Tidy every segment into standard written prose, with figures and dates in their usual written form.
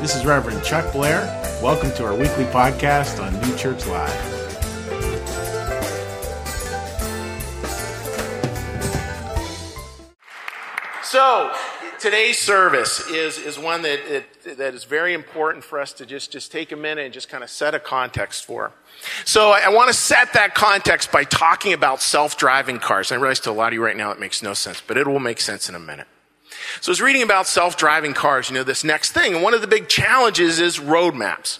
This is Reverend Chuck Blair. Welcome to our weekly podcast on New Church Live. So, today's service is one that is very important for us to just take a minute and just kind of set a context for. So I want to set that context by talking about self-driving cars. I realize to a lot of you right now it makes no sense, but it will make sense in a minute. So I was reading about self-driving cars, this next thing. And one of the big challenges is roadmaps,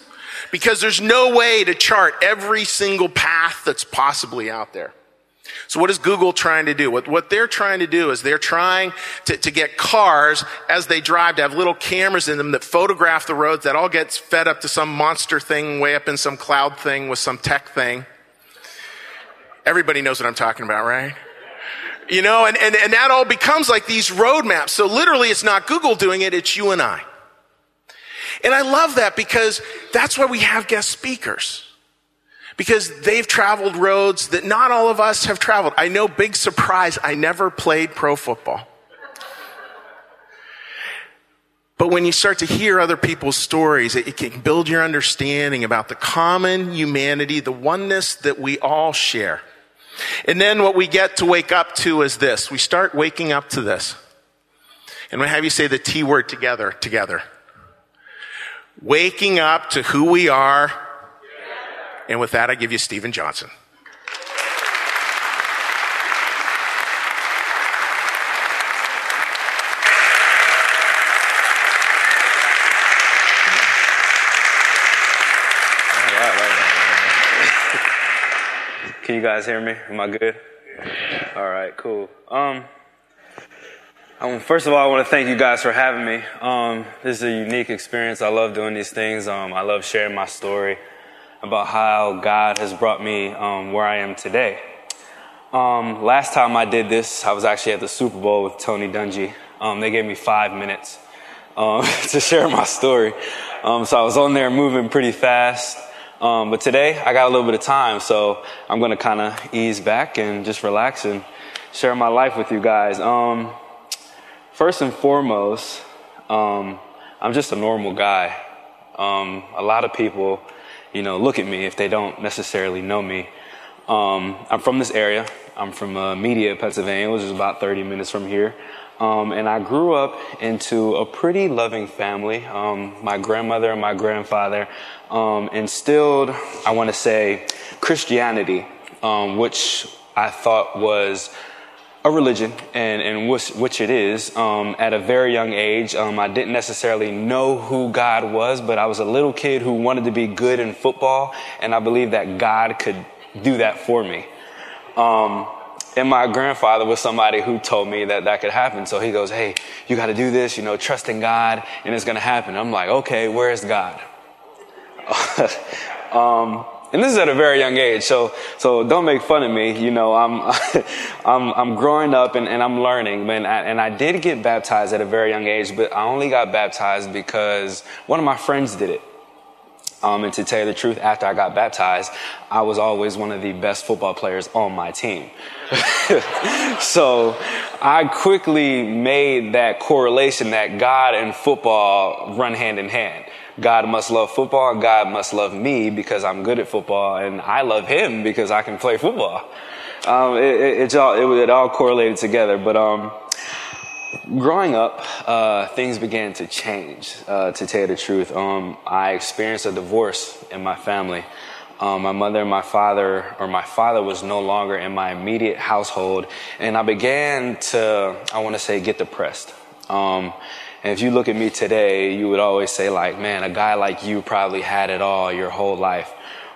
because there's no way to chart every single path that's possibly out there. So what is Google trying to do? What they're trying to do is they're trying to get cars as they drive to have little cameras in them that photograph the roads. That all gets fed up to some monster thing way up in some cloud thing with some tech thing. Everybody knows what I'm talking about, right? And that all becomes like these roadmaps. So literally it's not Google doing it, it's you and I. And I love that, because that's why we have guest speakers. Because they've traveled roads that not all of us have traveled. I know, big surprise, I never played pro football. But when you start to hear other people's stories, it can build your understanding about the common humanity, the oneness that we all share. And then what we get to wake up to is this. We start waking up to this. And we have you say the T word together. Waking up to who we are. And with that, I give you Stephen Johnson. Can you guys hear me? Am I good? Yeah. All right, cool. First of all, I want to thank you guys for having me. This is a unique experience. I love doing these things. I love sharing my story about how God has brought me where I am today. Last time I did this, I was actually at the Super Bowl with Tony Dungy. They gave me 5 minutes to share my story. So I was on there moving pretty fast. But today, I got a little bit of time, so I'm going to kind of ease back and just relax and share my life with you guys. First and foremost, I'm just a normal guy. A lot of people, look at me if they don't necessarily know me. I'm from this area. I'm from Media, Pennsylvania, which is about 30 minutes from here. And I grew up into a pretty loving family. My grandmother and my grandfather instilled, I want to say, Christianity, which I thought was a religion, and which it is, at a very young age. I didn't necessarily know who God was, but I was a little kid who wanted to be good in football, and I believed that God could do that for me. And my grandfather was somebody who told me that could happen. So he goes, hey, you got to do this, trust in God and it's going to happen. I'm like, okay, where is God? And this is at a very young age. So don't make fun of me. I'm growing up and I'm learning, man. And I did get baptized at a very young age, but I only got baptized because one of my friends did it. And to tell you the truth, after I got baptized, I was always one of the best football players on my team. So I quickly made that correlation that God and football run hand in hand. God must love football. God must love me because I'm good at football, and I love him because I can play football. It all correlated together. But growing up, things began to change, to tell you the truth. I experienced a divorce in my family. My father was no longer in my immediate household, and I began to, I want to say, get depressed. And if you look at me today, you would always say, like, man, a guy like you probably had it all your whole life,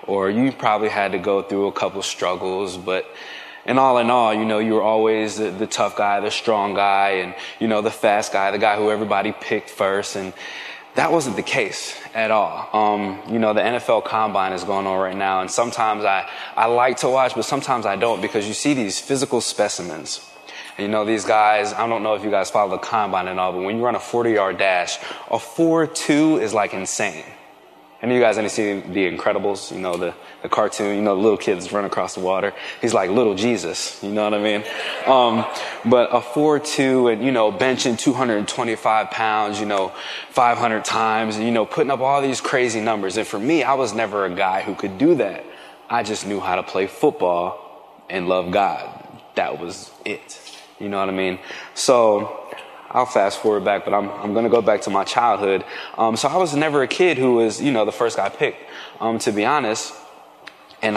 or you probably had to go through a couple struggles, but in all, you were always the tough guy, the strong guy, and, the fast guy, the guy who everybody picked first. And that wasn't the case at all. The NFL Combine is going on right now. And sometimes I like to watch, but sometimes I don't, because you see these physical specimens. And, these guys, I don't know if you guys follow the Combine and all, but when you run a 40-yard dash, a 4.2 is like insane. Any of you guys ever seen The Incredibles? You know, the cartoon, you know, the little kids run across the water. He's like little Jesus, you know what I mean? But a 4'2", and, you know, benching 225 pounds, you know, 500 times, and, you know, putting up all these crazy numbers. And for me, I was never a guy who could do that. I just knew how to play football and love God. That was it. You know what I mean? So I'll fast forward back, but I'm going to go back to my childhood. So I was never a kid who was, you know, the first guy picked, to be honest, in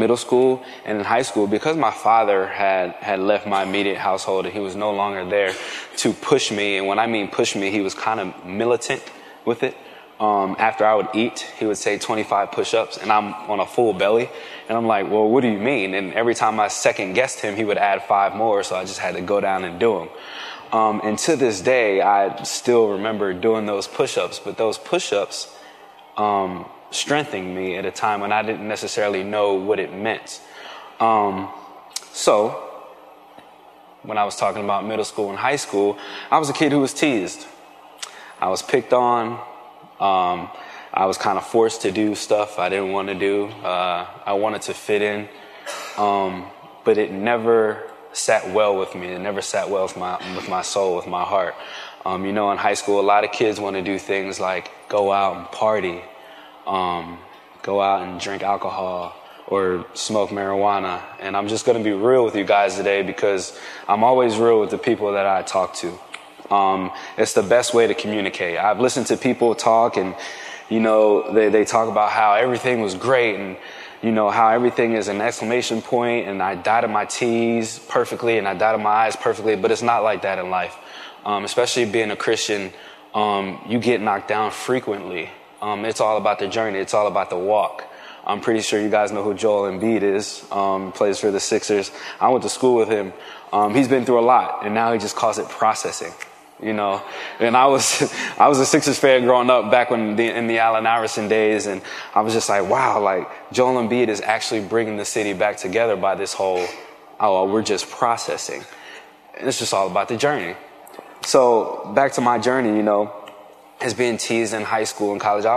middle school and in high school, because my father had left my immediate household and he was no longer there to push me. And when I mean push me, he was kind of militant with it. After I would eat, he would say 25 push-ups, and I'm on a full belly. And I'm like, well, what do you mean? And every time I second-guessed him, he would add 5 more, so I just had to go down and do them. And to this day, I still remember doing those push-ups, but those push-ups strengthened me at a time when I didn't necessarily know what it meant. So when I was talking about middle school and high school, I was a kid who was teased. I was picked on. I was kind of forced to do stuff I didn't want to do. I wanted to fit in, but it never sat well with me. It never sat well with my soul, with my heart. You know, in high school, a lot of kids want to do things like go out and party, go out and drink alcohol or smoke marijuana. And I'm just going to be real with you guys today, because I'm always real with the people that I talk to. It's the best way to communicate. I've listened to people talk, and, you know, they talk about how everything was great, and, you know, how everything is an exclamation point, and I dotted my T's perfectly and I dotted my I's perfectly. But it's not like that in life. Especially being a Christian, you get knocked down frequently. It's all about the journey. It's all about the walk. I'm pretty sure you guys know who Joel Embiid is, plays for the Sixers. I went to school with him. He's been through a lot, and now he just calls it processing. You know, and I was a Sixers fan growing up back when in the Allen Iverson days. And I was just like, wow, like Joel Embiid is actually bringing the city back together by this whole, we're just processing. And it's just all about the journey. So back to my journey, you know, as being teased in high school and college. I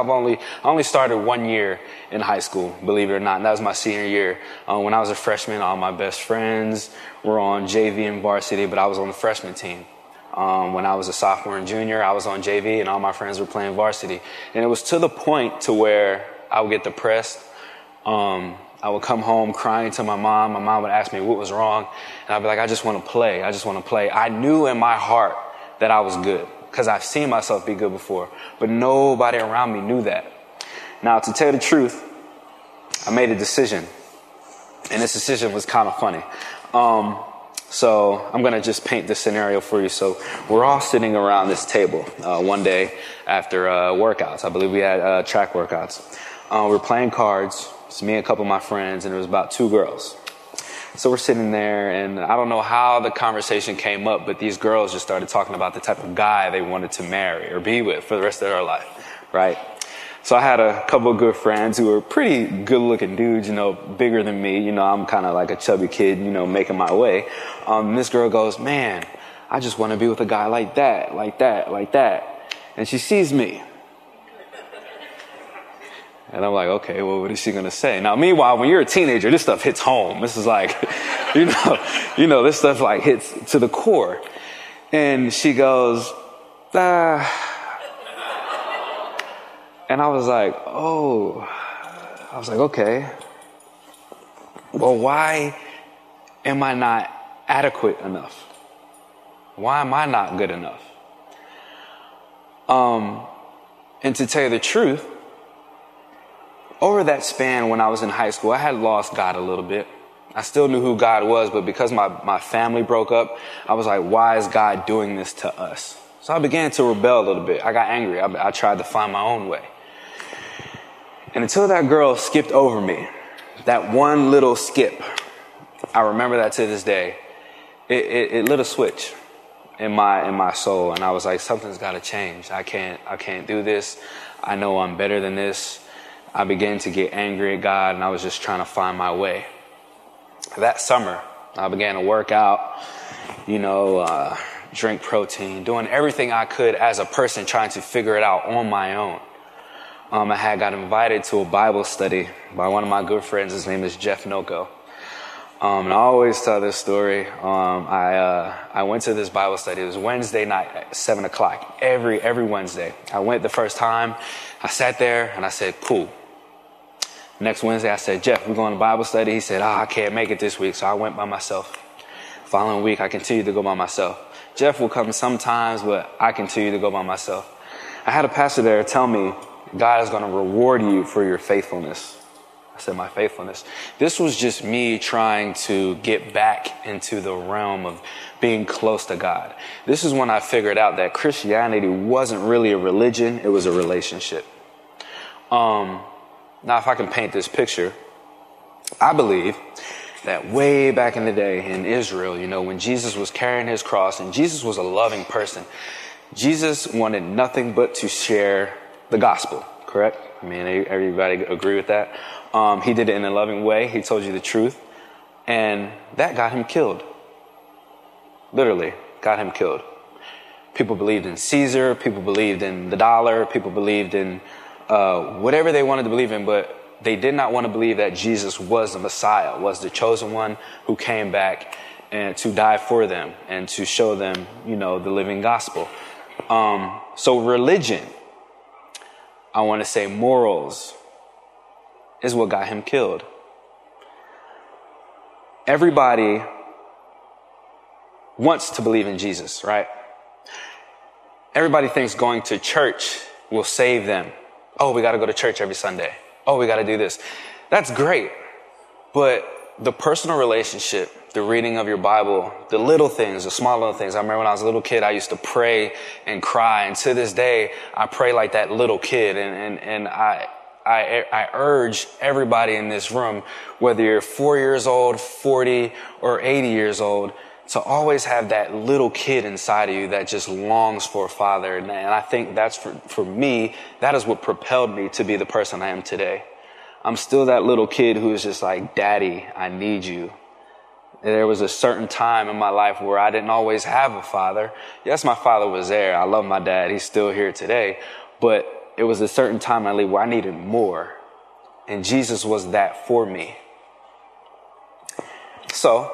only started 1 year in high school, believe it or not. And that was my senior year. When I was a freshman, all my best friends were on JV and varsity, but I was on the freshman team. When I was a sophomore and junior, I was on JV, and all my friends were playing varsity. And it was to the point to where I would get depressed. I would come home crying to my mom. My mom would ask me what was wrong. And I'd be like, I just want to play. I just want to play. I knew in my heart that I was good, because I've seen myself be good before. But nobody around me knew that. Now, to tell the truth, I made a decision. And this decision was kind of funny. So I'm going to just paint this scenario for you. So we're all sitting around this table one day after workouts. I believe we had track workouts. We're playing cards. It's me and a couple of my friends, and there was about 2 girls. So we're sitting there, and I don't know how the conversation came up, but these girls just started talking about the type of guy they wanted to marry or be with for the rest of their life, right? So I had a couple of good friends who were pretty good-looking dudes, you know, bigger than me. You know, I'm kind of like a chubby kid, you know, making my way. And this girl goes, man, I just want to be with a guy like that, like that, like that. And she sees me. And I'm like, okay, well, what is she going to say? Now, meanwhile, when you're a teenager, this stuff hits home. This is like, you know, this stuff like hits to the core. And she goes, And I was like, okay, well, why am I not adequate enough? Why am I not good enough? And to tell you the truth, over that span when I was in high school, I had lost God a little bit. I still knew who God was, but because my family broke up, I was like, why is God doing this to us? So I began to rebel a little bit. I got angry. I tried to find my own way. And until that girl skipped over me, that one little skip, I remember that to this day, it lit a switch in my soul. And I was like, something's got to change. I can't do this. I know I'm better than this. I began to get angry at God, and I was just trying to find my way. That summer, I began to work out, you know, drink protein, doing everything I could as a person trying to figure it out on my own. I had got invited to a Bible study by one of my good friends. His name is Jeff Noko. And I always tell this story. I went to this Bible study. It was Wednesday night at 7 o'clock, every Wednesday. I went the first time. I sat there, and I said, cool. Next Wednesday, I said, Jeff, we're going to Bible study. He said, I can't make it this week, so I went by myself. Following week, I continued to go by myself. Jeff will come sometimes, but I continue to go by myself. I had a pastor there tell me, God is going to reward you for your faithfulness. I said, my faithfulness. This was just me trying to get back into the realm of being close to God. This is when I figured out that Christianity wasn't really a religion. It was a relationship. Now, if I can paint this picture, I believe that way back in the day in Israel, you know, when Jesus was carrying his cross, and Jesus was a loving person, Jesus wanted nothing but to share the gospel, correct? I mean, everybody agree with that. He did it in a loving way. He told you the truth. And that got him killed. Literally got him killed. People believed in Caesar. People believed in the dollar. People believed in whatever they wanted to believe in. But they did not want to believe that Jesus was the Messiah, was the chosen one who came back and to die for them and to show them, you know, the living gospel. So religion, I want to say morals, is what got him killed. Everybody wants to believe in Jesus, right? Everybody thinks going to church will save them. Oh, we got to go to church every Sunday. Oh, we got to do this. That's great. But the personal relationship, the reading of your Bible, the little things, the small little things. I remember when I was a little kid, I used to pray and cry. And to this day, I pray like that little kid. And I urge everybody in this room, whether you're 4 years old, 40, or 80 years old, to always have that little kid inside of you that just longs for a father. And I think that's for me, that is what propelled me to be the person I am today. I'm still that little kid who is just like, Daddy, I need you. There was a certain time in my life where I didn't always have a father. Yes, my father was there. I love my dad. He's still here today. But it was a certain time I lived where I needed more. And Jesus was that for me. So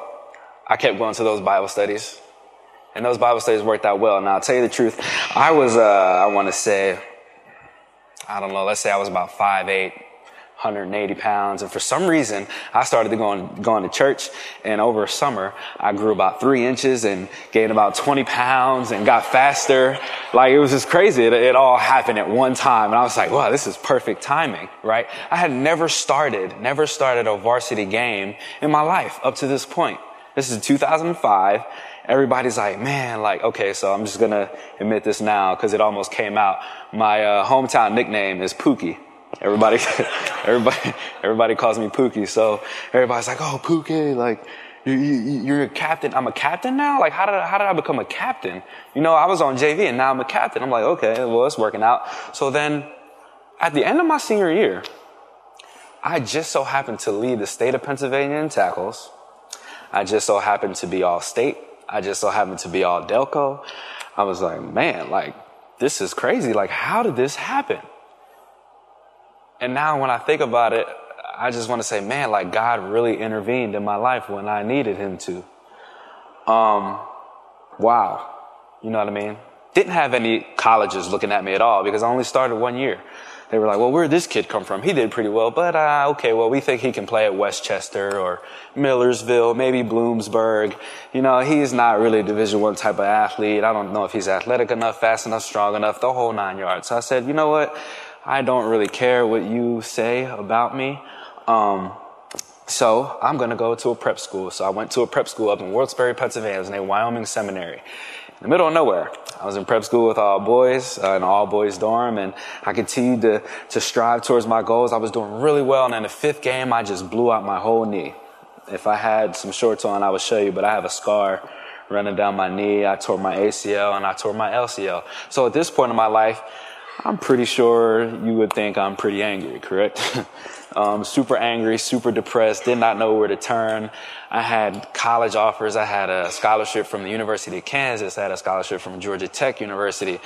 I kept going to those Bible studies. And those Bible studies worked out well. Now, I'll tell you the truth. I was, let's say I was about 5'8", 180 pounds. And for some reason, I started going to church. And over summer, I grew about 3 inches and gained about 20 pounds and got faster. Like, it was just crazy. It all happened at one time. And I was like, wow, this is perfect timing, right? I had never started a varsity game in my life up to this point. This is 2005. Everybody's like, man, like, okay, so I'm just going to admit this now because it almost came out. My hometown nickname is Pookie. Everybody calls me Pookie. So everybody's like, oh, Pookie, like, you're a captain. I'm a captain now? Like, how did I become a captain? You know, I was on JV and now I'm a captain. I'm like, okay, well, it's working out. So then at the end of my senior year, I just so happened to lead the state of Pennsylvania in tackles. I just so happened to be all state. I just so happened to be all Delco. I was like, man, like, this is crazy. Like, how did this happen? And now when I think about it, I just want to say, man, like, God really intervened in my life when I needed him to. Wow. You know what I mean? Didn't have any colleges looking at me at all because I only started 1 year. They were like, well, where'd this kid come from? He did pretty well, but okay, well, we think he can play at Westchester or Millersville, maybe Bloomsburg. You know, he's not really a Division I type of athlete. I don't know if he's athletic enough, fast enough, strong enough, the whole 9 yards. So I said, you know what? I don't really care what you say about me. So I'm going to go to a prep school. So I went to a prep school up in Wilkes-Barre, Pennsylvania. It was named Wyoming Seminary. In the middle of nowhere, I was in prep school with all boys, an all-boys dorm, and I continued to strive towards my goals. I was doing really well, and in the fifth game, I just blew out my whole knee. If I had some shorts on, I would show you, but I have a scar running down my knee. I tore my ACL, and I tore my LCL. So at this point in my life, I'm pretty sure you would think I'm pretty angry, correct? Super angry, super depressed, did not know where to turn. I had college offers. I had a scholarship from the University of Kansas. I had a scholarship from Georgia Tech University.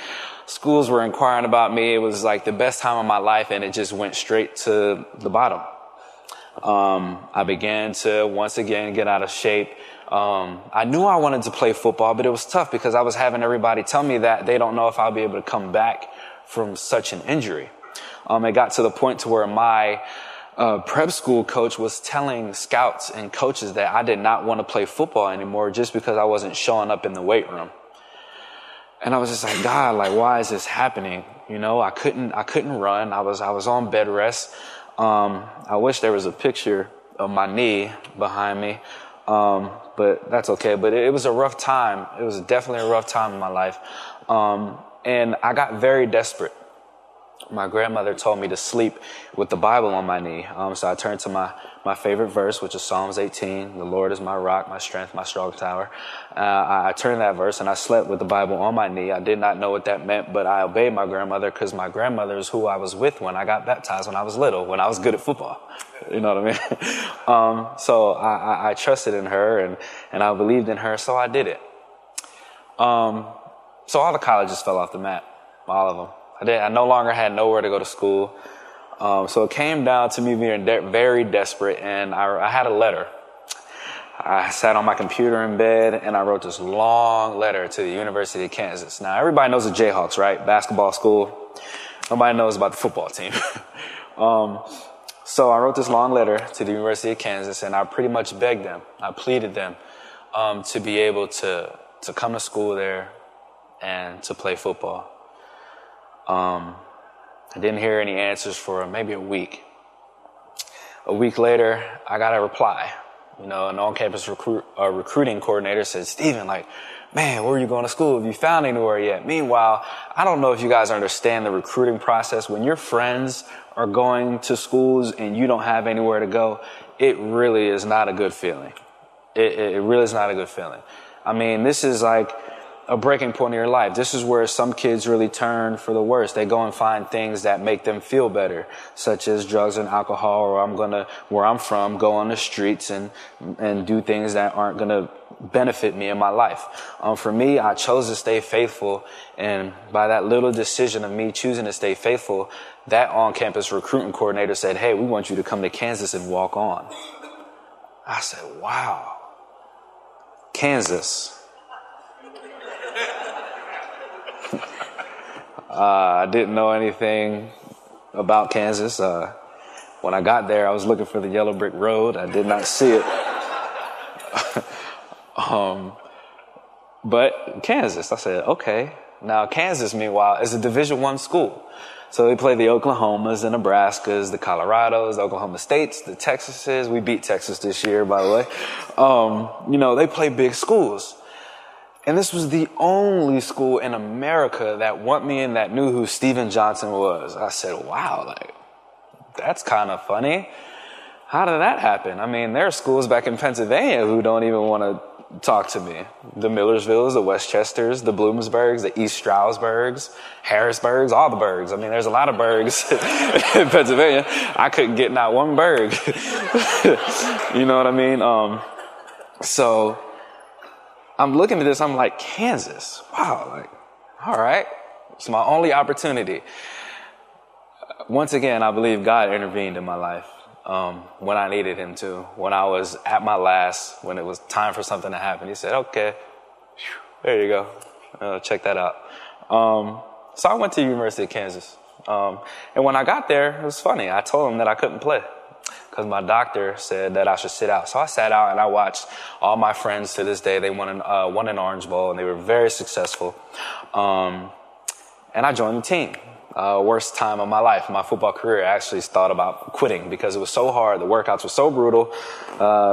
Schools were inquiring about me. It was like the best time of my life, and it just went straight to the bottom. I began to once again get out of shape. I knew I wanted to play football, but it was tough because I was having everybody tell me that they don't know if I'll be able to come back from such an injury. It got to the point to where my prep school coach was telling scouts and coaches that I did not want to play football anymore just because I wasn't showing up in the weight room. And I was just like, God, like, why is this happening? You know, I couldn't run. I was on bed rest. I wish there was a picture of my knee behind me. But that's okay. But it was a rough time. It was definitely a rough time in my life. And I got very desperate. My grandmother told me to sleep with the Bible on my knee. So I turned to my favorite verse, which is Psalms 18. The Lord is my rock, my strength, my strong tower. I turned that verse and I slept with the Bible on my knee. I did not know what that meant, but I obeyed my grandmother because my grandmother is who I was with when I got baptized when I was little, when I was good at football. You know what I mean? So I trusted in her and I believed in her, so I did it. So all the colleges fell off the map, all of them. I no longer had nowhere to go to school. So it came down to me being very desperate, and I had a letter. I sat on my computer in bed, and I wrote this long letter to the University of Kansas. Now, everybody knows the Jayhawks, right? Basketball school. Nobody knows about the football team. So I wrote this long letter to the University of Kansas, and I pretty much begged them. I pleaded them to be able to come to school there and to play football. I didn't hear any answers for maybe a week. A week later, I got a reply. You know, an on-campus recruiting coordinator said, "Stephen, like, man, where are you going to school? Have you found anywhere yet?" Meanwhile, I don't know if you guys understand the recruiting process. When your friends are going to schools and you don't have anywhere to go, it really is not a good feeling. It really is not a good feeling. I mean, this is like a breaking point in your life. This is where some kids really turn for the worse. They go and find things that make them feel better, such as drugs and alcohol, or where I'm from, go on the streets and do things that aren't going to benefit me in my life. For me, I chose to stay faithful, and by that little decision of me choosing to stay faithful, that on-campus recruiting coordinator said, "Hey, we want you to come to Kansas and walk on." I said, "Wow, Kansas." I didn't know anything about Kansas. When I got there, I was looking for the yellow brick road. I did not see it. But Kansas, I said, okay. Now, Kansas, meanwhile, is a Division I school. So they play the Oklahomas, the Nebraskas, the Colorados, the Oklahoma States, the Texases. We beat Texas this year, by the way. You know, they play big schools. And this was the only school in America that wanted me and that knew who Stephen Johnson was. I said, wow, like, that's kind of funny. How did that happen? I mean, there are schools back in Pennsylvania who don't even want to talk to me. The Millersvilles, the Westchesters, the Bloomsburgs, the East Stroudsburgs, Harrisburgs, all the Bergs. I mean, there's a lot of Bergs in Pennsylvania. I couldn't get not one Berg. You know what I mean? So I'm looking at this, I'm like, Kansas, wow, like, all right, it's my only opportunity. Once again, I believe God intervened in my life when I needed him to. When I was at my last, when it was time for something to happen, he said, okay, there you go, check that out. So I went to the University of Kansas, and when I got there, it was funny. I told him that I couldn't play because my doctor said that I should sit out. So I sat out, and I watched all my friends to this day. They won an Orange Bowl, and they were very successful. And I joined the team. Worst time of my life. My football career, I actually thought about quitting because it was so hard. The workouts were so brutal.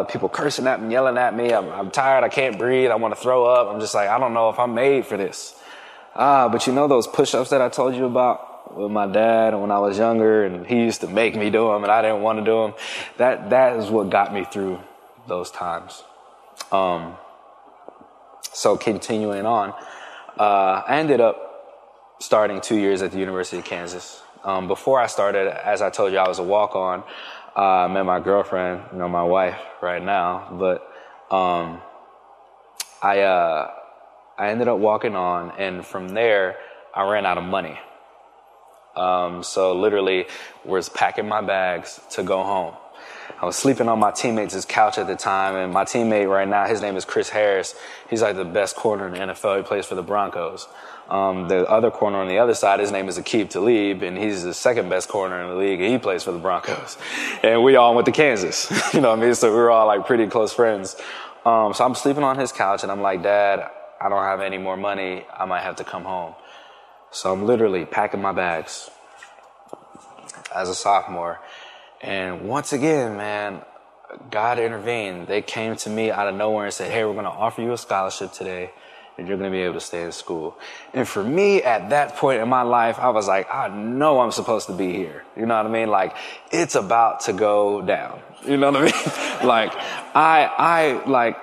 People cursing at me, yelling at me. I'm tired. I can't breathe. I want to throw up. I'm just like, I don't know if I'm made for this. But you know those push-ups that I told you about? With my dad when I was younger, and he used to make me do them, and I didn't want to do them. That is what got me through those times. So continuing on, I ended up starting 2 years at the University of Kansas. Before I started, as I told you, I was a walk-on. I met my girlfriend, you know, my wife right now, but I ended up walking on, and from there, I ran out of money. So literally, was packing my bags to go home. I was sleeping on my teammates' couch at the time, and my teammate right now, his name is Chris Harris. He's like the best corner in the NFL. He plays for the Broncos. The other corner on the other side, his name is Aqib Talib, and he's the second best corner in the league, and he plays for the Broncos. And we all went to Kansas, you know what I mean? So we were all like pretty close friends. So I'm sleeping on his couch, and I'm like, Dad, I don't have any more money. I might have to come home. So I'm literally packing my bags as a sophomore. And once again, man, God intervened. They came to me out of nowhere and said, hey, we're going to offer you a scholarship today, and you're going to be able to stay in school. And for me, at that point in my life, I was like, I know I'm supposed to be here. You know what I mean? Like, it's about to go down. You know what I mean?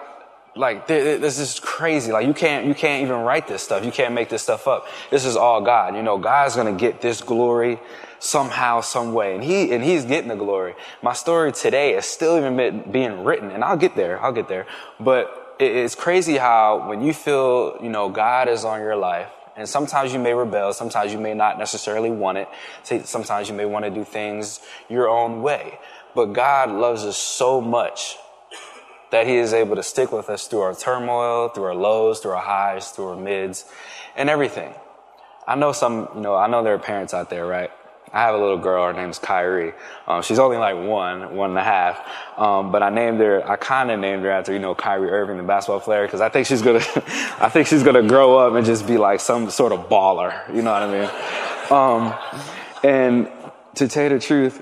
Like, this is crazy. Like, you can't even write this stuff. You can't make this stuff up. This is all God. You know, God's going to get this glory somehow, some way. And he's getting the glory. My story today is still even being written, and I'll get there. But it's crazy how when you feel, you know, God is on your life, and sometimes you may rebel. Sometimes you may not necessarily want it. Sometimes you may want to do things your own way. But God loves us so much that he is able to stick with us through our turmoil, through our lows, through our highs, through our mids, and everything. I know there are parents out there, right? I have a little girl, her name's Kyrie. She's only like one and a half. But I kind of named her after, you know, Kyrie Irving, the basketball player, because I think she's gonna grow up and just be like some sort of baller, you know what I mean? And to tell you the truth,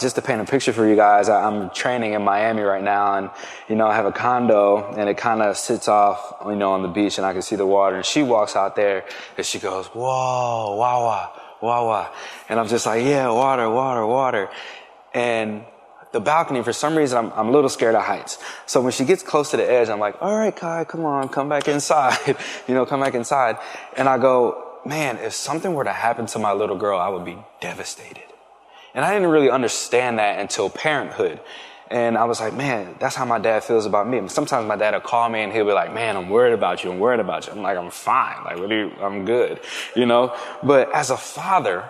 just to paint a picture for you guys, I'm training in Miami right now, and, you know, I have a condo, and it kind of sits off, you know, on the beach, and I can see the water, and she walks out there, and she goes, whoa, wawa, wawa, and I'm just like, yeah, water, water, water, and the balcony, for some reason, I'm a little scared of heights, so when she gets close to the edge, I'm like, all right, Kai, come on, come back inside, you know, come back inside, and I go, man, if something were to happen to my little girl, I would be devastated. And I didn't really understand that until parenthood. And I was like, man, that's how my dad feels about me. Sometimes my dad will call me and he'll be like, man, I'm worried about you. I'm like, I'm fine. Like, I'm good, you know? But as a father,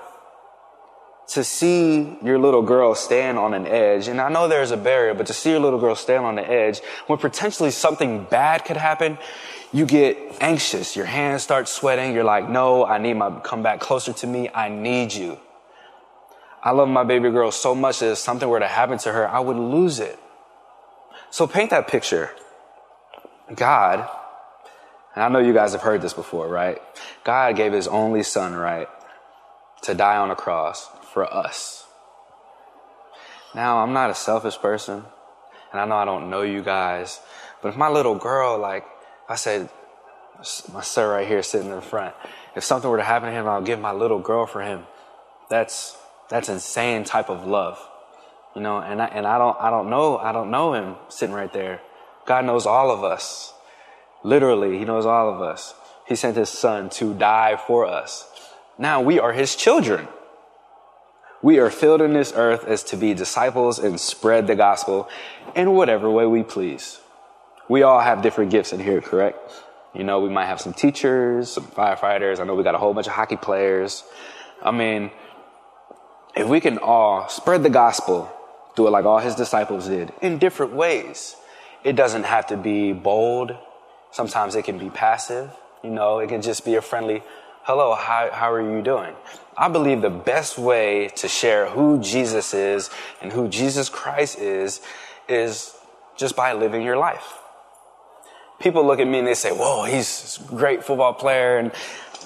to see your little girl stand on an edge, and I know there's a barrier, but to see your little girl stand on the edge when potentially something bad could happen, you get anxious. Your hands start sweating. You're like, no, come back closer to me. I need you. I love my baby girl so much that if something were to happen to her, I would lose it. So paint that picture. God, and I know you guys have heard this before, right? God gave his only son, right, to die on a cross for us. Now, I'm not a selfish person, and I know I don't know you guys, but if my little girl, like I said, my son right here sitting in the front, if something were to happen to him, I'll give my little girl for him. That's insane type of love, you know, and I don't know him sitting right there. God knows all of us. Literally, he knows all of us. He sent his son to die for us. Now we are his children. We are filled in this earth as to be disciples and spread the gospel in whatever way we please. We all have different gifts in here, correct? You know, we might have some teachers, some firefighters. I know we got a whole bunch of hockey players. I mean, if we can all spread the gospel, do it like all his disciples did, in different ways. It doesn't have to be bold. Sometimes it can be passive. You know, it can just be a friendly, hello, how are you doing? I believe the best way to share who Jesus is and who Jesus Christ is just by living your life. People look at me and they say, whoa, he's a great football player. And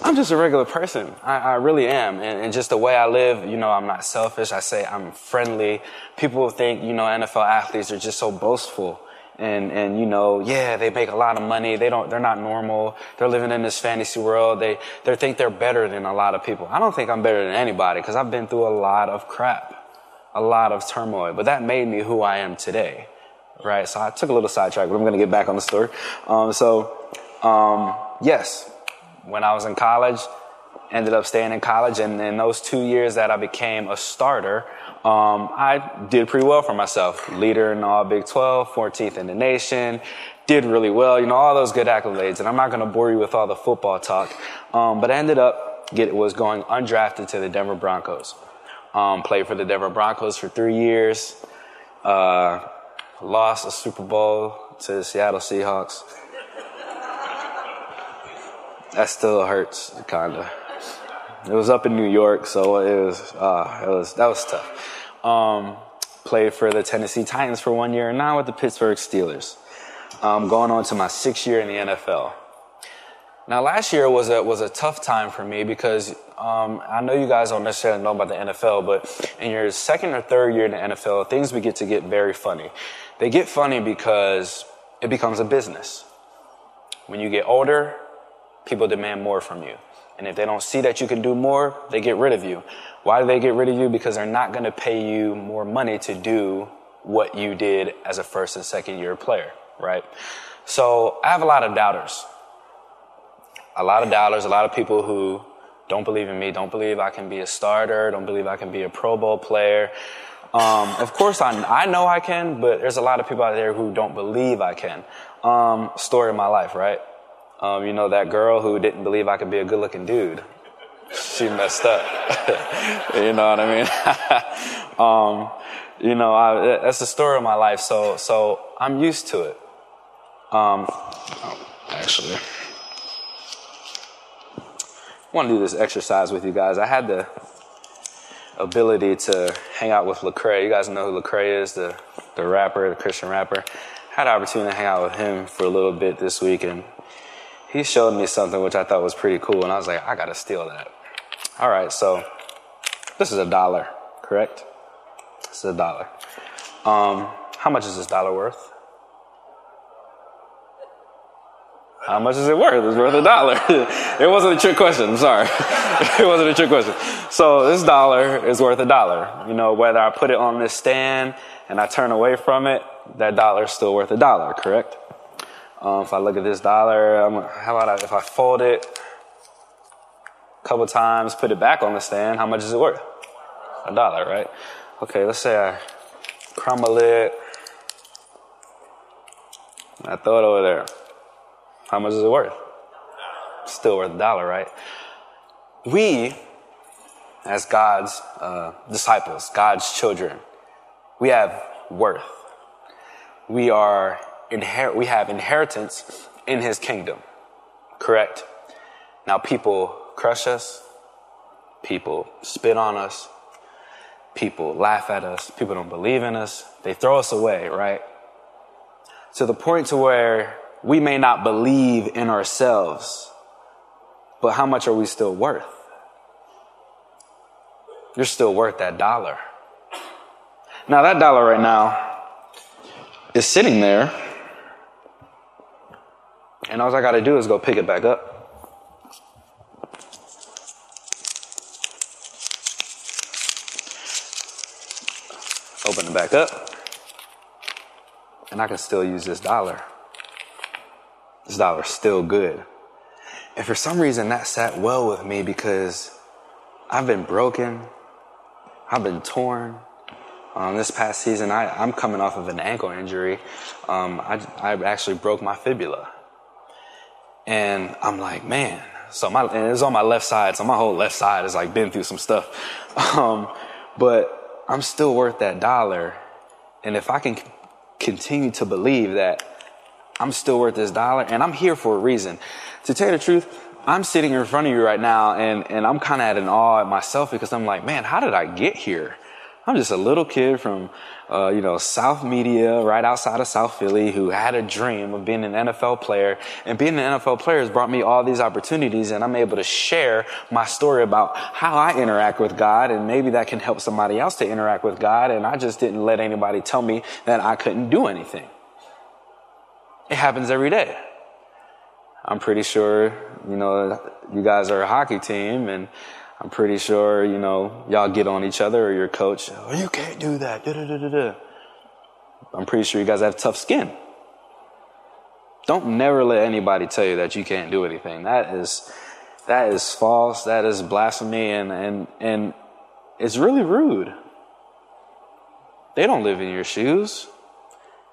I'm just a regular person. I really am. And just the way I live, you know, I'm not selfish. I say I'm friendly. People think, you know, NFL athletes are just so boastful. And you know, yeah, they make a lot of money. They're not normal. They're living in this fantasy world. They think they're better than a lot of people. I don't think I'm better than anybody because I've been through a lot of crap, a lot of turmoil. But that made me who I am today, right? So I took a little sidetrack, but I'm going to get back on the story. Yes. When I was in college, ended up staying in college, and in those 2 years that I became a starter, I did pretty well for myself. Leader in all Big 12, 14th in the nation, did really well, you know, all those good accolades. And I'm not going to bore you with all the football talk, but I ended up was going undrafted to the Denver Broncos. Played for the Denver Broncos for 3 years, lost a Super Bowl to the Seattle Seahawks. That still hurts, kinda. It was up in New York, so that was tough. Played for the Tennessee Titans for 1 year, and now with the Pittsburgh Steelers. Going on to my 6th year in the NFL. Now, last year was a tough time for me because I know you guys don't necessarily know about the NFL, but in your 2nd or 3rd year in the NFL, things begin to get very funny. They get funny because it becomes a business. When you get older, people demand more from you. And if they don't see that you can do more, they get rid of you. Why do they get rid of you? Because they're not going to pay you more money to do what you did as a 1st and 2nd year player, right? So I have a lot of doubters. A lot of people who don't believe in me, don't believe I can be a starter, don't believe I can be a Pro Bowl player. Of course, I know I can, but there's a lot of people out there who don't believe I can. Story of my life, right? You know, that girl who didn't believe I could be a good-looking dude. She messed up. You know what I mean? You know, that's the story of my life, so I'm used to it. Actually, I want to do this exercise with you guys. I had the ability to hang out with Lecrae. You guys know who Lecrae is, the rapper, the Christian rapper. I had the opportunity to hang out with him for a little bit this week, and he showed me something which I thought was pretty cool, and I was like, I gotta steal that. All right, so this is $1, correct? This is $1. How much is this dollar worth? How much is it worth? It's worth $1. It wasn't a trick question. I'm sorry. It wasn't a trick question. So this dollar is worth $1. You know, whether I put it on this stand and I turn away from it, that dollar is still worth $1, correct? If I look at this dollar, how about if I fold it a couple times, put it back on the stand, how much is it worth? $1, right? Okay, let's say I crumble it and I throw it over there. How much is it worth? Still worth $1, right? We, as God's disciples, God's children, we have worth. We have inheritance in His kingdom, correct? Now, people crush us. People spit on us. People laugh at us. People don't believe in us. They throw us away, right? To the point to where we may not believe in ourselves, but how much are we still worth? You're still worth that $1. Now, that dollar right now is sitting there, and all I got to do is go pick it back up. Open it back up, and I can still use this $1. This $1's still good. And for some reason, that sat well with me because I've been broken. I've been torn. This past season, I'm coming off of an ankle injury. I actually broke my fibula. And I'm like, man. And it was on my left side, so my whole left side has like been through some stuff. But I'm still worth that $1. And if I can continue to believe that I'm still worth this $1, and I'm here for a reason. To tell you the truth, I'm sitting in front of you right now, and I'm kind of at an awe at myself because I'm like, man, how did I get here? I'm just a little kid from, South Media, right outside of South Philly, who had a dream of being an NFL player. And being an NFL player has brought me all these opportunities, and I'm able to share my story about how I interact with God, and maybe that can help somebody else to interact with God. And I just didn't let anybody tell me that I couldn't do anything. It happens every day. I'm pretty sure, you guys are a hockey team, and I'm pretty sure, y'all get on each other or your coach. Oh, you can't do that. Da, da, da, da, da. I'm pretty sure you guys have tough skin. Don't never let anybody tell you that you can't do anything. That is that is false, that is blasphemy, and it's really rude. They don't live in your shoes.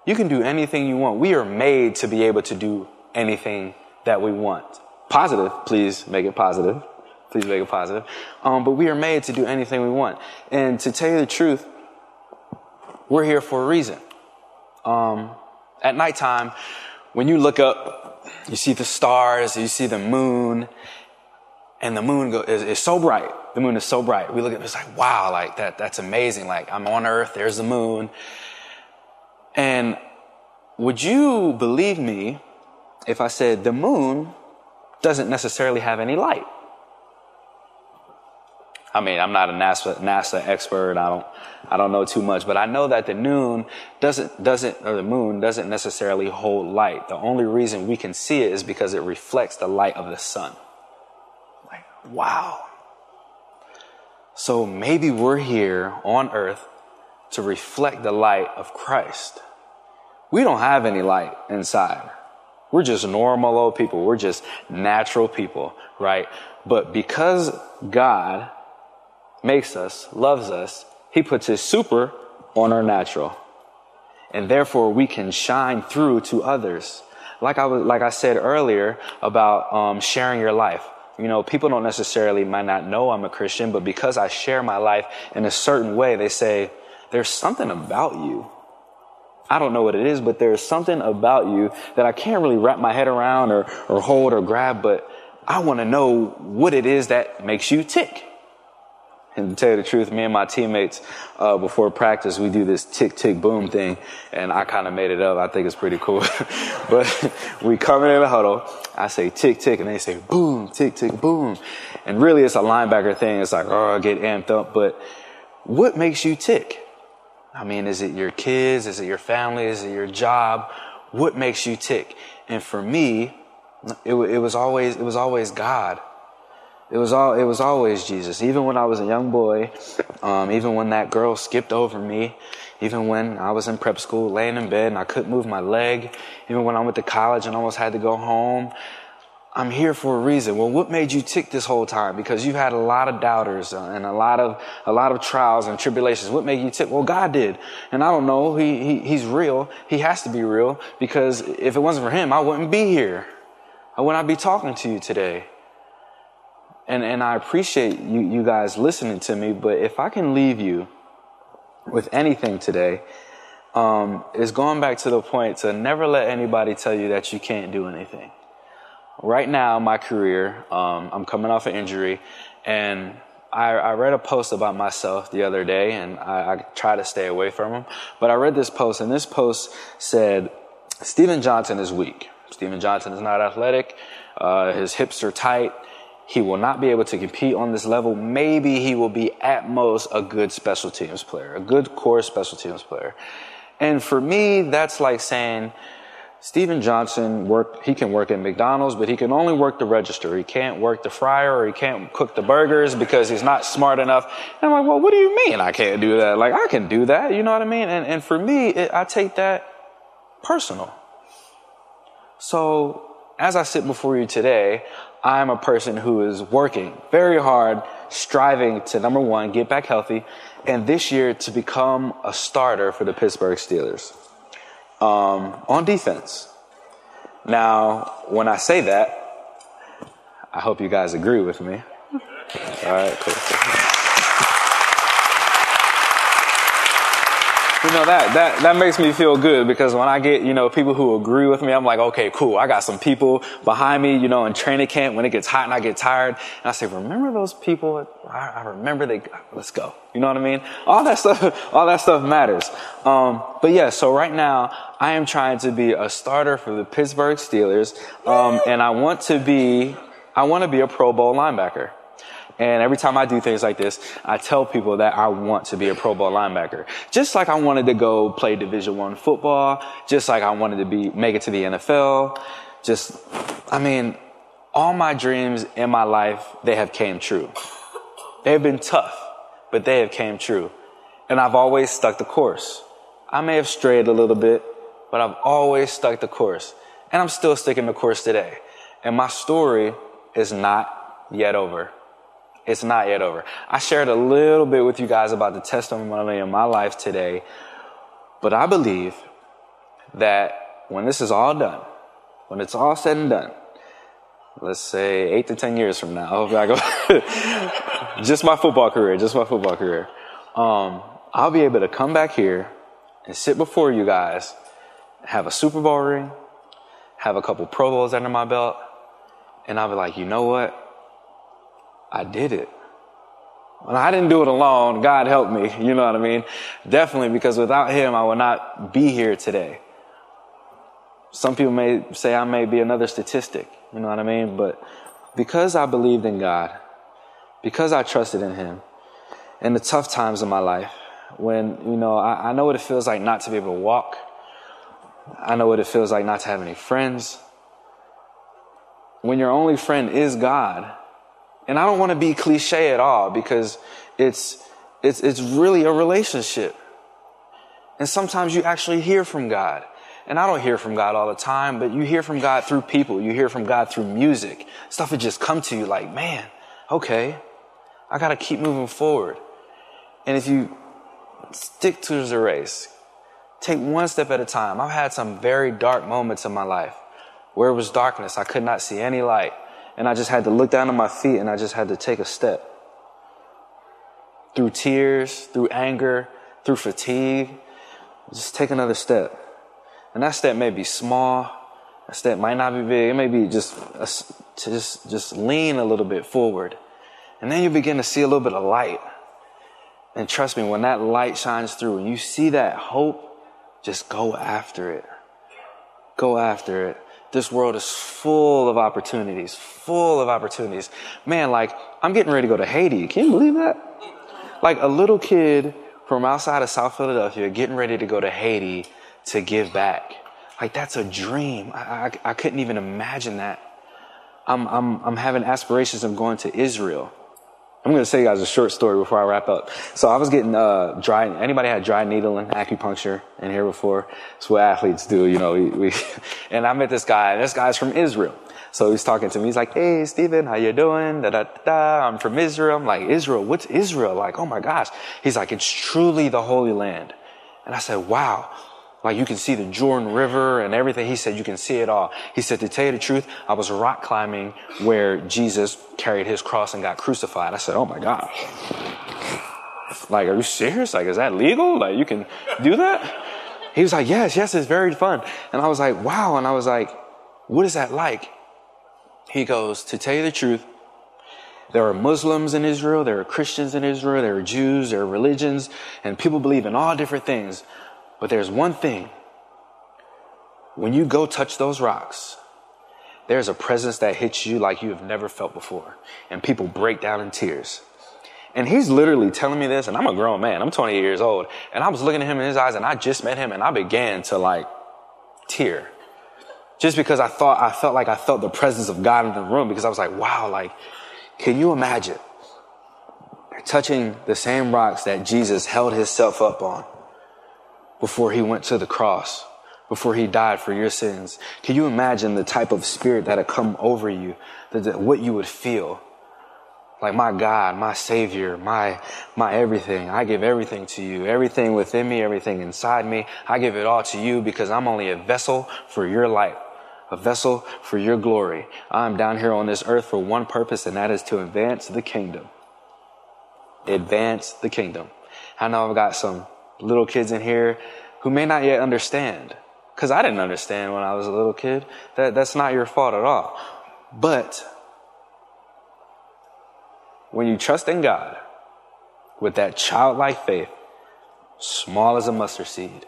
You can do anything you want. We are made to be able to do anything that we want. Positive, please make it positive. Please make it positive. But we are made to do anything we want. And to tell you the truth, we're here for a reason. At nighttime, when you look up, you see the stars, you see the moon, and the moon is so bright. The moon is so bright. We look at it, it's like, wow, like that's amazing. Like, I'm on Earth, there's the moon. And would you believe me if I said the moon doesn't necessarily have any light? I mean, I'm not a NASA expert. I don't know too much, but I know that the moon doesn't necessarily hold light. The only reason we can see it is because it reflects the light of the sun. Like, wow. So maybe we're here on Earth to reflect the light of Christ. We don't have any light inside. We're just normal old people. We're just natural people, right? But because God makes us, loves us, he puts his super on our natural. And therefore we can shine through to others. Like I said earlier about sharing your life. You know, people don't necessarily might not know I'm a Christian, but because I share my life in a certain way, they say, there's something about you. I don't know what it is, but there's something about you that I can't really wrap my head around or hold or grab, but I want to know what it is that makes you tick. And to tell you the truth, me and my teammates, before practice, we do this tick, tick, boom thing. And I kind of made it up. I think it's pretty cool. But we come in the huddle. I say tick, tick, and they say boom, tick, tick, boom. And really, it's a linebacker thing. It's like, oh, I get amped up. But what makes you tick? I mean, is it your kids? Is it your family? Is it your job? What makes you tick? And for me, it was always God. It was always Jesus. Even when I was a young boy, even when that girl skipped over me, even when I was in prep school laying in bed and I couldn't move my leg, even when I went to college and almost had to go home, I'm here for a reason. Well, what made you tick this whole time? Because you had a lot of doubters and a lot of trials and tribulations. What made you tick? Well, God did. And I don't know. He's real. He has to be real, because if it wasn't for him, I wouldn't be here. I would not be talking to you today. And I appreciate you guys listening to me, but if I can leave you with anything today, it's going back to the point to never let anybody tell you that you can't do anything. Right now, my career, I'm coming off an injury, and I read a post about myself the other day, and I try to stay away from them, but I read this post, and this post said, Stephen Johnson is weak. Stephen Johnson is not athletic. His hips are tight. He will not be able to compete on this level. Maybe he will be at most a good special teams player, a good core special teams player. And for me, that's like saying Stephen Johnson he can work at McDonald's, but he can only work the register. He can't work the fryer, or he can't cook the burgers because he's not smart enough. And I'm like, well, what do you mean I can't do that? Like, I can do that. You know what I mean? And for me, I take that personal. So as I sit before you today, I'm a person who is working very hard, striving to, number one, get back healthy, and this year to become a starter for the Pittsburgh Steelers on defense. Now, when I say that, I hope you guys agree with me. All right, cool. You know, that makes me feel good, because when I get, you know, people who agree with me, I'm like, okay, cool. I got some people behind me, you know, in training camp when it gets hot and I get tired. And I say, remember those people? I remember let's go. You know what I mean? All that stuff matters. But yeah, so right now I am trying to be a starter for the Pittsburgh Steelers. And I want to be a Pro Bowl linebacker. And every time I do things like this, I tell people that I want to be a Pro Bowl linebacker. Just like I wanted to go play Division I football, just like I wanted to make it to the NFL. All my dreams in my life, they have came true. They've been tough, but they have came true. And I've always stuck the course. I may have strayed a little bit, but I've always stuck the course. And I'm still sticking the course today. And my story is not yet over. It's not yet over. I shared a little bit with you guys about the testimony in my life today, but I believe that when this is all done, when it's all said and done, let's say 8 to 10 years from now, hopefully I go just my football career. I'll be able to come back here and sit before you guys, have a Super Bowl ring, have a couple Pro Bowls under my belt, and I'll be like, you know what? I did it. And I didn't do it alone. God helped me. You know what I mean? Definitely, because without him, I would not be here today. Some people may say I may be another statistic. You know what I mean? But because I believed in God, because I trusted in him, in the tough times of my life, when, you know, I know what it feels like not to be able to walk. I know what it feels like not to have any friends. When your only friend is God. And I don't want to be cliche at all, because it's really a relationship. And sometimes you actually hear from God. And I don't hear from God all the time, but you hear from God through people. You hear from God through music. Stuff would just come to you like, man, okay, I got to keep moving forward. And if you stick to the race, take one step at a time. I've had some very dark moments in my life where it was darkness. I could not see any light. And I just had to look down at my feet, and I just had to take a step. Through tears, through anger, through fatigue, just take another step. And that step may be small. That step might not be big. It may be just lean a little bit forward. And then you begin to see a little bit of light. And trust me, when that light shines through and you see that hope, just go after it. Go after it. This world is full of opportunities, Man, like, I'm getting ready to go to Haiti. Can you believe that? Like, a little kid from outside of South Philadelphia getting ready to go to Haiti to give back. Like, that's a dream. I couldn't even imagine that. I'm having aspirations of going to Israel. I'm going to tell you guys a short story before I wrap up. So I was getting anybody had dry needling, acupuncture in here before? It's what athletes do, you know. And I met this guy, and this guy's from Israel. So he's talking to me. He's like, hey, Stephen, how you doing? I'm from Israel. I'm like, Israel? What's Israel? Like, oh my gosh. He's like, it's truly the Holy Land. And I said, wow. Like, you can see the Jordan River and everything. He said, you can see it all. He said, to tell you the truth, I was rock climbing where Jesus carried his cross and got crucified. I said, oh my God. Like, are you serious? Like, is that legal? Like, you can do that? He was like, yes, it's very fun. And I was like, wow. And I was like, what is that like? He goes, to tell you the truth, there are Muslims in Israel, there are Christians in Israel, there are Jews, there are religions, and people believe in all different things. But there's one thing. When you go touch those rocks, there's a presence that hits you like you have never felt before. And people break down in tears. And he's literally telling me this, and I'm a grown man. I'm 28 years old. And I was looking at him in his eyes, and I just met him, and I began to, like, tear. Just because I felt the presence of God in the room, because I was like, wow, like, can you imagine touching the same rocks that Jesus held himself up on? Before he went to the cross, before he died for your sins. Can you imagine the type of spirit that had come over you, what you would feel? Like, my God, my Savior, my everything. I give everything to you, everything within me, everything inside me. I give it all to you because I'm only a vessel for your light, a vessel for your glory. I'm down here on this earth for one purpose, and that is to advance the kingdom. Advance the kingdom. I know I've got some little kids in here who may not yet understand, because I didn't understand when I was a little kid. That's not your fault at all. But when you trust in God with that childlike faith, small as a mustard seed,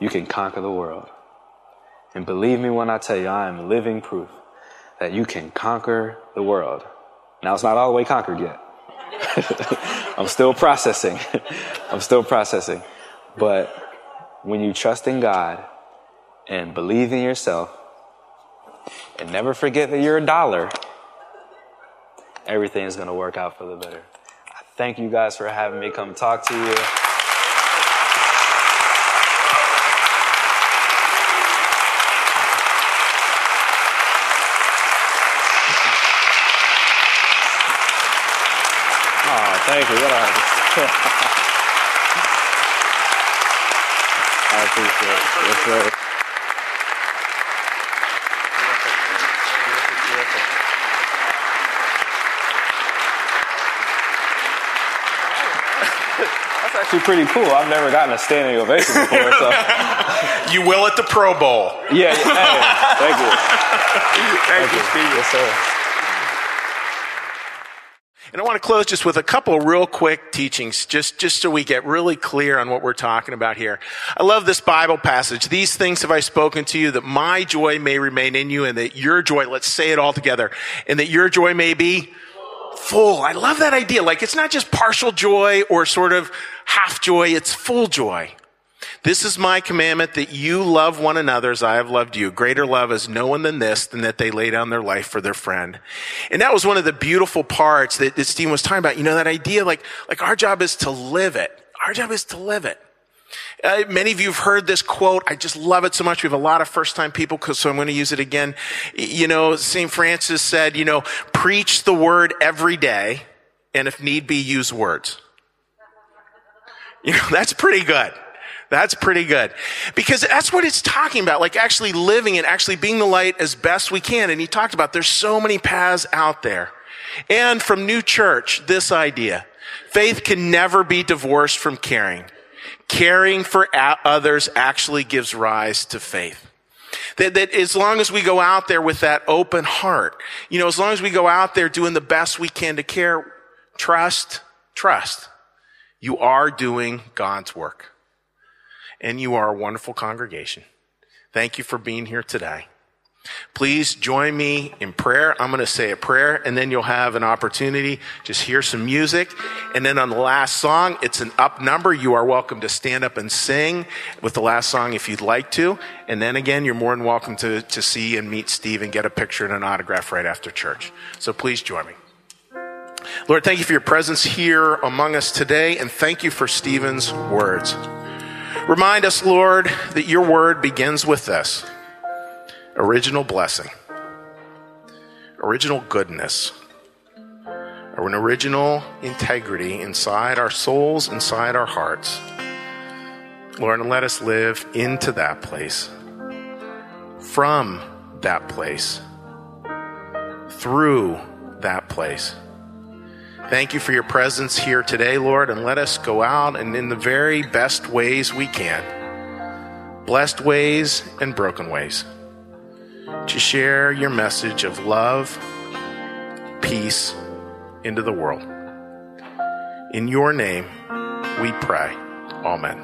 you can conquer the world. And believe me when I tell you, I am living proof that you can conquer the world. Now, it's not all the way conquered yet. I'm still processing. But when you trust in God and believe in yourself and never forget that you're a dollar, everything is going to work out for the better. I thank you guys for having me come talk to you. Thank you. What an artist. I appreciate it. That's right. Terrific, terrific, terrific. That's actually pretty cool. I've never gotten a standing ovation before. So. You will at the Pro Bowl. Yeah. Hey, thank you. Thank you, Steve. Yes, sir. And I want to close just with a couple real quick teachings, just so we get really clear on what we're talking about here. I love this Bible passage. These things have I spoken to you, that my joy may remain in you, and that your joy, let's say it all together, and that your joy may be full. I love that idea. Like, it's not just partial joy or sort of half joy, it's full joy. This is my commandment, that you love one another as I have loved you. Greater love is no one than this, than that they lay down their life for their friend. And that was one of the beautiful parts that Steve was talking about. You know, that idea, like our job is to live it. Our job is to live it. Many of you have heard this quote. I just love it so much. We have a lot of first-time people, so I'm going to use it again. You know, St. Francis said, you know, preach the word every day, and if need be, use words. You know, that's pretty good. That's pretty good. Because that's what it's talking about, like actually living and actually being the light as best we can. And he talked about there's so many paths out there. And from New Church, this idea, faith can never be divorced from caring. Caring for others actually gives rise to faith. That as long as we go out there with that open heart, you know, as long as we go out there doing the best we can to care, trust, you are doing God's work. And you are a wonderful congregation. Thank you for being here today. Please join me in prayer. I'm going to say a prayer, and then you'll have an opportunity just hear some music. And then on the last song, it's an up number. You are welcome to stand up and sing with the last song if you'd like to. And then again, you're more than welcome to see and meet Steve and get a picture and an autograph right after church. So please join me. Lord, thank you for your presence here among us today, and thank you for Stephen's words. Remind us, Lord, that your word begins with this. Original blessing, original goodness, or an original integrity inside our souls, inside our hearts. Lord, and let us live into that place, from that place, through that place. Thank you for your presence here today, Lord, and let us go out and in the very best ways we can, blessed ways and broken ways, to share your message of love, peace into the world. In your name, we pray. Amen.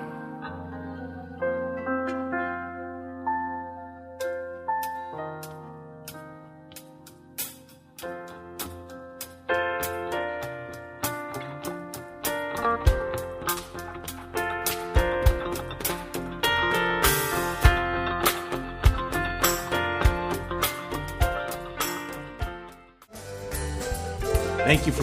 Thank you for